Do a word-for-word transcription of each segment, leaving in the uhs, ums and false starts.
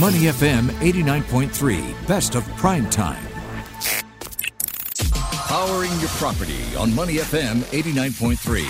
Money F M eighty-nine point three, best of prime time. Powering your property on Money F M eighty-nine point three.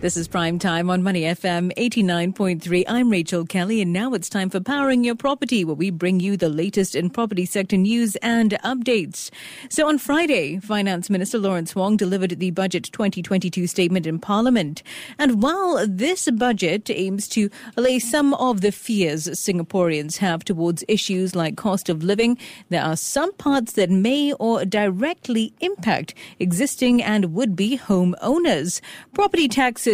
This is Prime Time on Money F M eighty-nine point three. I'm Rachel Kelly, and now it's time for Powering Your Property, where we bring you the latest in property sector news and updates. So on Friday, Finance Minister Lawrence Wong delivered the Budget twenty twenty-two statement in Parliament. And while this budget aims to allay some of the fears Singaporeans have towards issues like cost of living, there are some parts that may or directly impact existing and would-be homeowners. Property taxes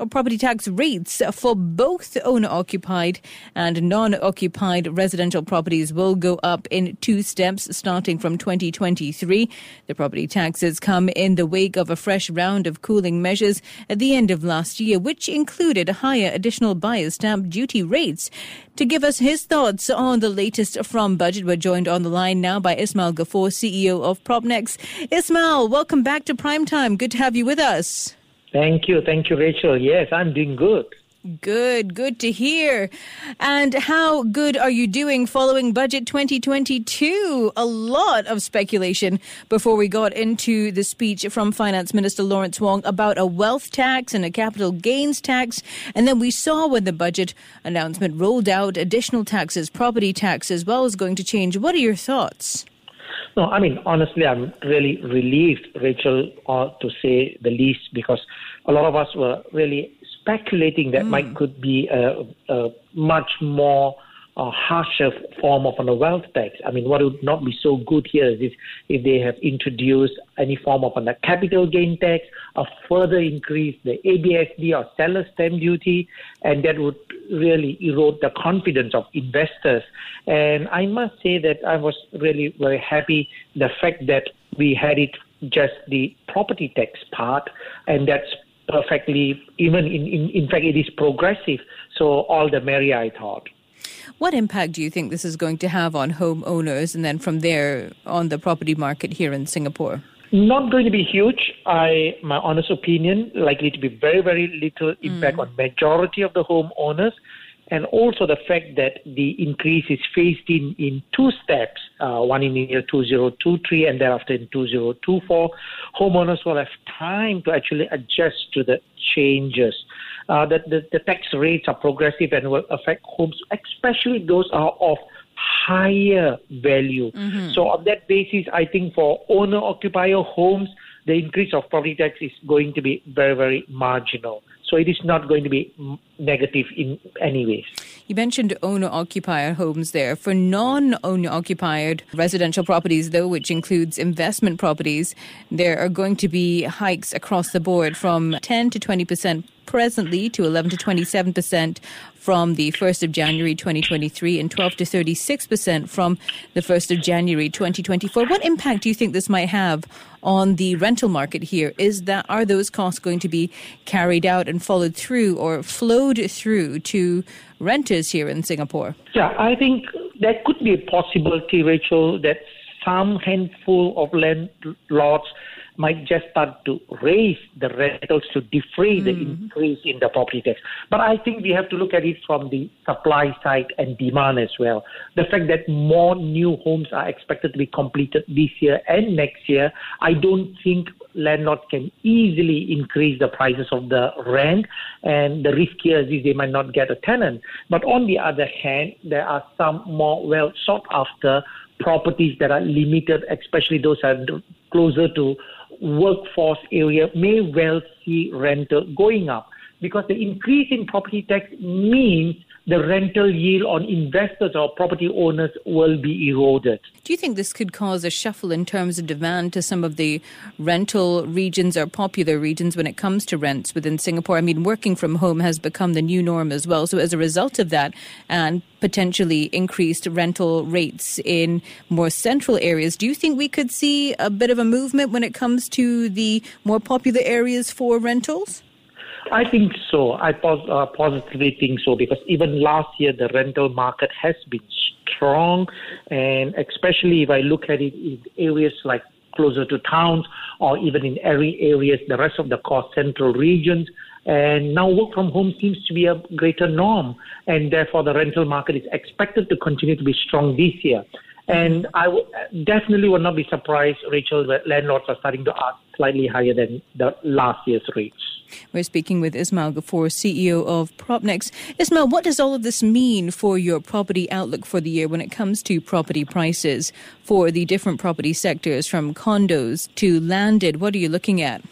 or property tax rates for both owner-occupied and non-occupied residential properties will go up in two steps starting from twenty twenty-three. The property taxes come in the wake of a fresh round of cooling measures at the end of last year, which included higher additional buyer's stamp duty rates. To give us his thoughts on the latest from Budget, we're joined on the line now by Ismail Gafoor, C E O of PropNex. Ismail, welcome back to Primetime. Good to have you with us. Thank you. Thank you, Rachel. Yes, I'm doing good. Good. Good to hear. And how good are you doing following Budget twenty twenty-two? A lot of speculation before we got into the speech from Finance Minister Lawrence Wong about a wealth tax and a capital gains tax. And then we saw when the budget announcement rolled out, additional taxes, property tax as well is going to change. What are your thoughts? No, I mean, honestly, I'm really relieved, Rachel, uh, to say the least, because a lot of us were really speculating that mm. might could be a, a much more uh, harsher form of a wealth tax. I mean, what would not be so good here is if, if they have introduced any form of a capital gain tax, a further increase the A B S D or seller's stamp duty, and that would really erode the confidence of investors. And I must say that I was really very happy the fact that we had it just the property tax part, and that's perfectly, even in, in, in fact, it is progressive. So all the merrier, I thought. What impact do you think this is going to have on homeowners and then from there on the property market here in Singapore? Not going to be huge. I, my honest opinion, likely to be very, very little impact mm. on majority of the homeowners. And also the fact that the increase is phased in in two steps, uh, one in year two thousand twenty-three and thereafter in two thousand twenty-four. Homeowners will have time to actually adjust to the changes. Uh, the, the, the tax rates are progressive and will affect homes, especially those are of higher value. Mm-hmm. So on that basis, I think for owner-occupier homes, the increase of property tax is going to be very, very marginal. So it is not going to be negative in any ways. You mentioned owner-occupier homes there. For non-owner-occupied residential properties, though, which includes investment properties, there are going to be hikes across the board from ten to twenty percent presently to eleven to twenty-seven percent from the first of January twenty twenty-three and twelve to thirty-six percent from the first of January twenty twenty-four. What impact do you think this might have on the rental market here? Is that, are those costs going to be carried out and followed through or flowed through to renters here in Singapore? Yeah, I think that could be a possibility, Rachel, that some handful of landlords might just start to raise the rentals to defray mm. the increase in the property tax. But I think we have to look at it from the supply side and demand as well. The fact that more new homes are expected to be completed this year and next year, I don't think landlords can easily increase the prices of the rent, and the risk here is they might not get a tenant. But on the other hand, there are some more well sought after properties that are limited, especially those that are closer to workforce area, may well see rental going up because the increase in property tax means the rental yield on investors or property owners will be eroded. Do you think this could cause a shuffle in terms of demand to some of the rental regions or popular regions when it comes to rents within Singapore? I mean, working from home has become the new norm as well. So as a result of that and potentially increased rental rates in more central areas, do you think we could see a bit of a movement when it comes to the more popular areas for rentals? I think so. I pos- uh, positively think so because even last year the rental market has been strong, and especially if I look at it in areas like closer to towns or even in every areas, the rest of the core central regions, And now work from home seems to be a greater norm, and therefore the rental market is expected to continue to be strong this year. And I w- definitely would not be surprised, Rachel, that landlords are starting to ask slightly higher than the last year's rates. We're speaking with Ismail Gafoor, C E O of PropNex. Ismail, what does all of this mean for your property outlook for the year when it comes to property prices for the different property sectors, from condos to landed? What are you looking at?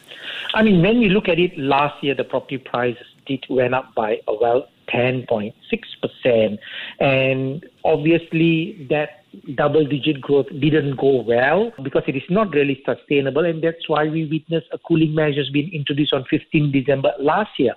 I mean, when we look at it, last year the property prices did went up by a well ten point six percent, and obviously that double-digit growth didn't go well because it is not really sustainable, and that's why we witnessed a cooling measures being introduced on the fifteenth of December last year.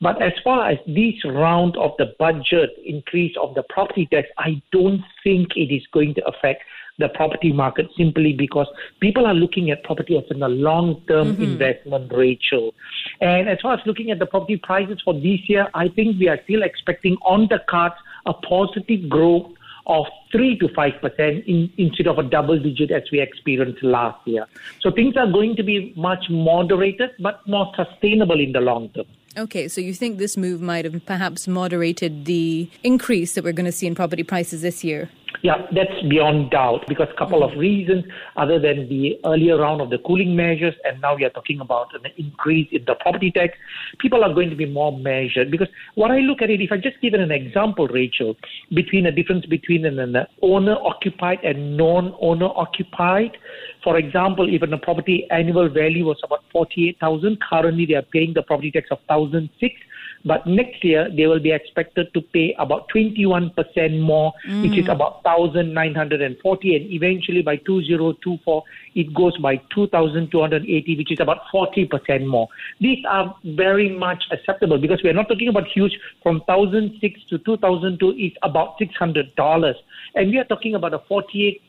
But as far as this round of the budget increase of the property tax, I don't think it is going to affect the property market, simply because people are looking at property as in a long-term mm-hmm. investment, Rachel. And as far as looking at the property prices for this year, I think we are still expecting on the cards a positive growth of three to five percent in, instead of a double digit as we experienced last year. So things are going to be much moderated but more sustainable in the long term. Okay, so you think this move might have perhaps moderated the increase that we're going to see in property prices this year? Yeah, that's beyond doubt, because a couple of reasons other than the earlier round of the cooling measures, and now we are talking about an increase in the property tax, people are going to be more measured. Because what I look at it, if I just give an example, Rachel, between a difference between an, an owner-occupied and non-owner-occupied, for example, if a property annual value was about forty-eight thousand dollars, currently they are paying the property tax of one thousand six dollars, but next year they will be expected to pay about twenty-one percent more, mm. which is about one thousand nine hundred forty dollars, and eventually by two thousand twenty-four it goes by two thousand two hundred eighty dollars, which is about forty percent more. These are very much acceptable because we are not talking about huge. From one thousand six dollars to two thousand two dollars is about six hundred dollars, and we are talking about a forty-eight thousand dollars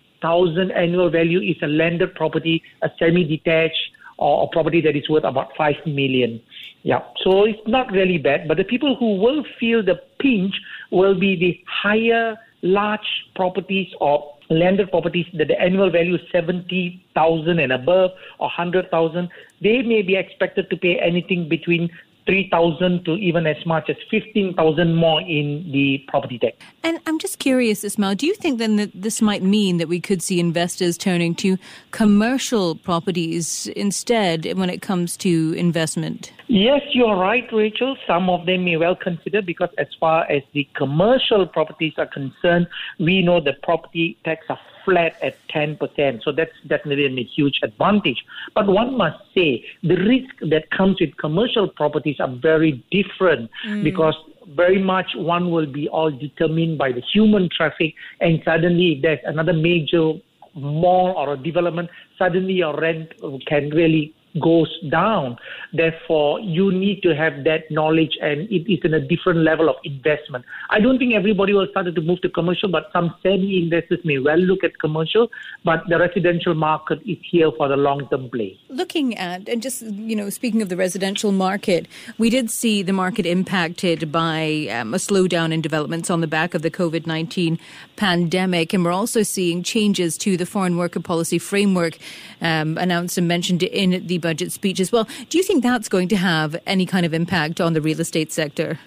annual value is a landed property, a semi-detached, or a property that is worth about five million dollars. Yeah, so it's not really bad, but the people who will feel the pinch will be the higher large properties or landed properties that the annual value is seventy thousand dollars and above, or one hundred thousand dollars. They may be expected to pay anything between three thousand dollars to even as much as fifteen thousand dollars more in the property tax. And I'm just curious, Ismail, do you think then that this might mean that we could see investors turning to commercial properties instead when it comes to investment? Yes, you're right, Rachel. Some of them may well consider, because as far as the commercial properties are concerned, we know the property tax are flat at ten percent. So that's definitely a huge advantage. But one must say the risk that comes with commercial properties are very different mm. because very much one will be all determined by the human traffic, and suddenly if there's another major mall or a development, suddenly your rent can really goes down. Therefore, you need to have that knowledge, and it is in a different level of investment. I don't think everybody will start to move to commercial, but some semi-investors may well look at commercial, but the residential market is here for the long-term play. Looking at, and just, you know, speaking of the residential market, we did see the market impacted by um, a slowdown in developments on the back of the COVID nineteen pandemic, and we're also seeing changes to the foreign worker policy framework um, announced and mentioned in the budget speech as well. Do you think that's going to have any kind of impact on the real estate sector?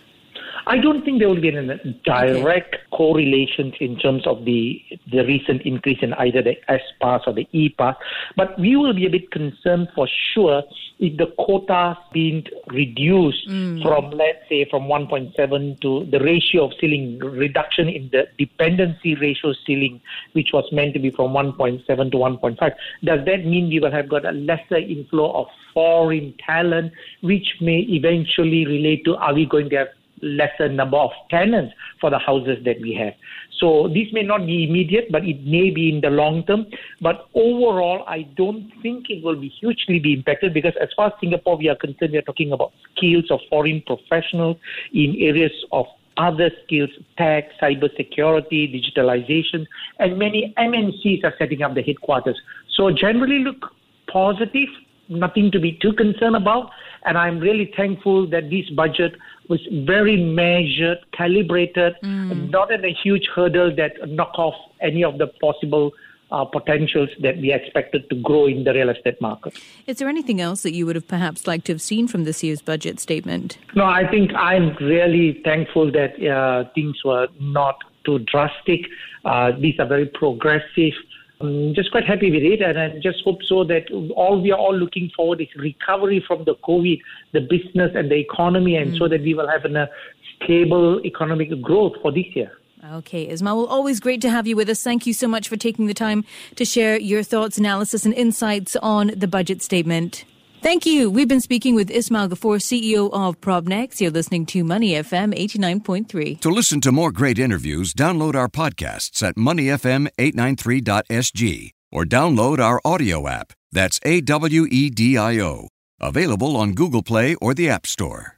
I don't think there will be a direct okay. correlation in terms of the the recent increase in either the S Pass or the E Pass, but we will be a bit concerned for sure if the quota being reduced mm. from, let's say, from one point seven to the ratio of ceiling, reduction in the dependency ratio ceiling, which was meant to be from one point seven to one point five. Does that mean we will have got a lesser inflow of foreign talent, which may eventually relate to, are we going to have lesser number of tenants for the houses that we have? So this may not be immediate, but it may be in the long term. But overall, I don't think it will be hugely be impacted, because as far as Singapore we are concerned, we are talking about skills of foreign professionals in areas of other skills, tech, cybersecurity, digitalization, and many M N Cs are setting up the headquarters. So generally, look, positive, nothing to be too concerned about. And I'm really thankful that this budget was very measured, calibrated, mm. not in a huge hurdle that knock off any of the possible uh, potentials that we expected to grow in the real estate market. Is there anything else that you would have perhaps liked to have seen from this year's budget statement? No, I think I'm really thankful that uh, things were not too drastic. Uh, these are very progressive. I'm just quite happy with it, and I just hope so that all we are all looking forward is recovery from the COVID, the business and the economy, and mm. so that we will have a stable economic growth for this year. Okay, Ismail, well, always great to have you with us. Thank you so much for taking the time to share your thoughts, analysis and insights on the budget statement. Thank you. We've been speaking with Ismail Gafoor, C E O of PropNex. You're listening to Money F M eighty-nine point three. To listen to more great interviews, download our podcasts at money f m eight nine three dot s g or download our audio app. That's A W E D I O. Available on Google Play or the App Store.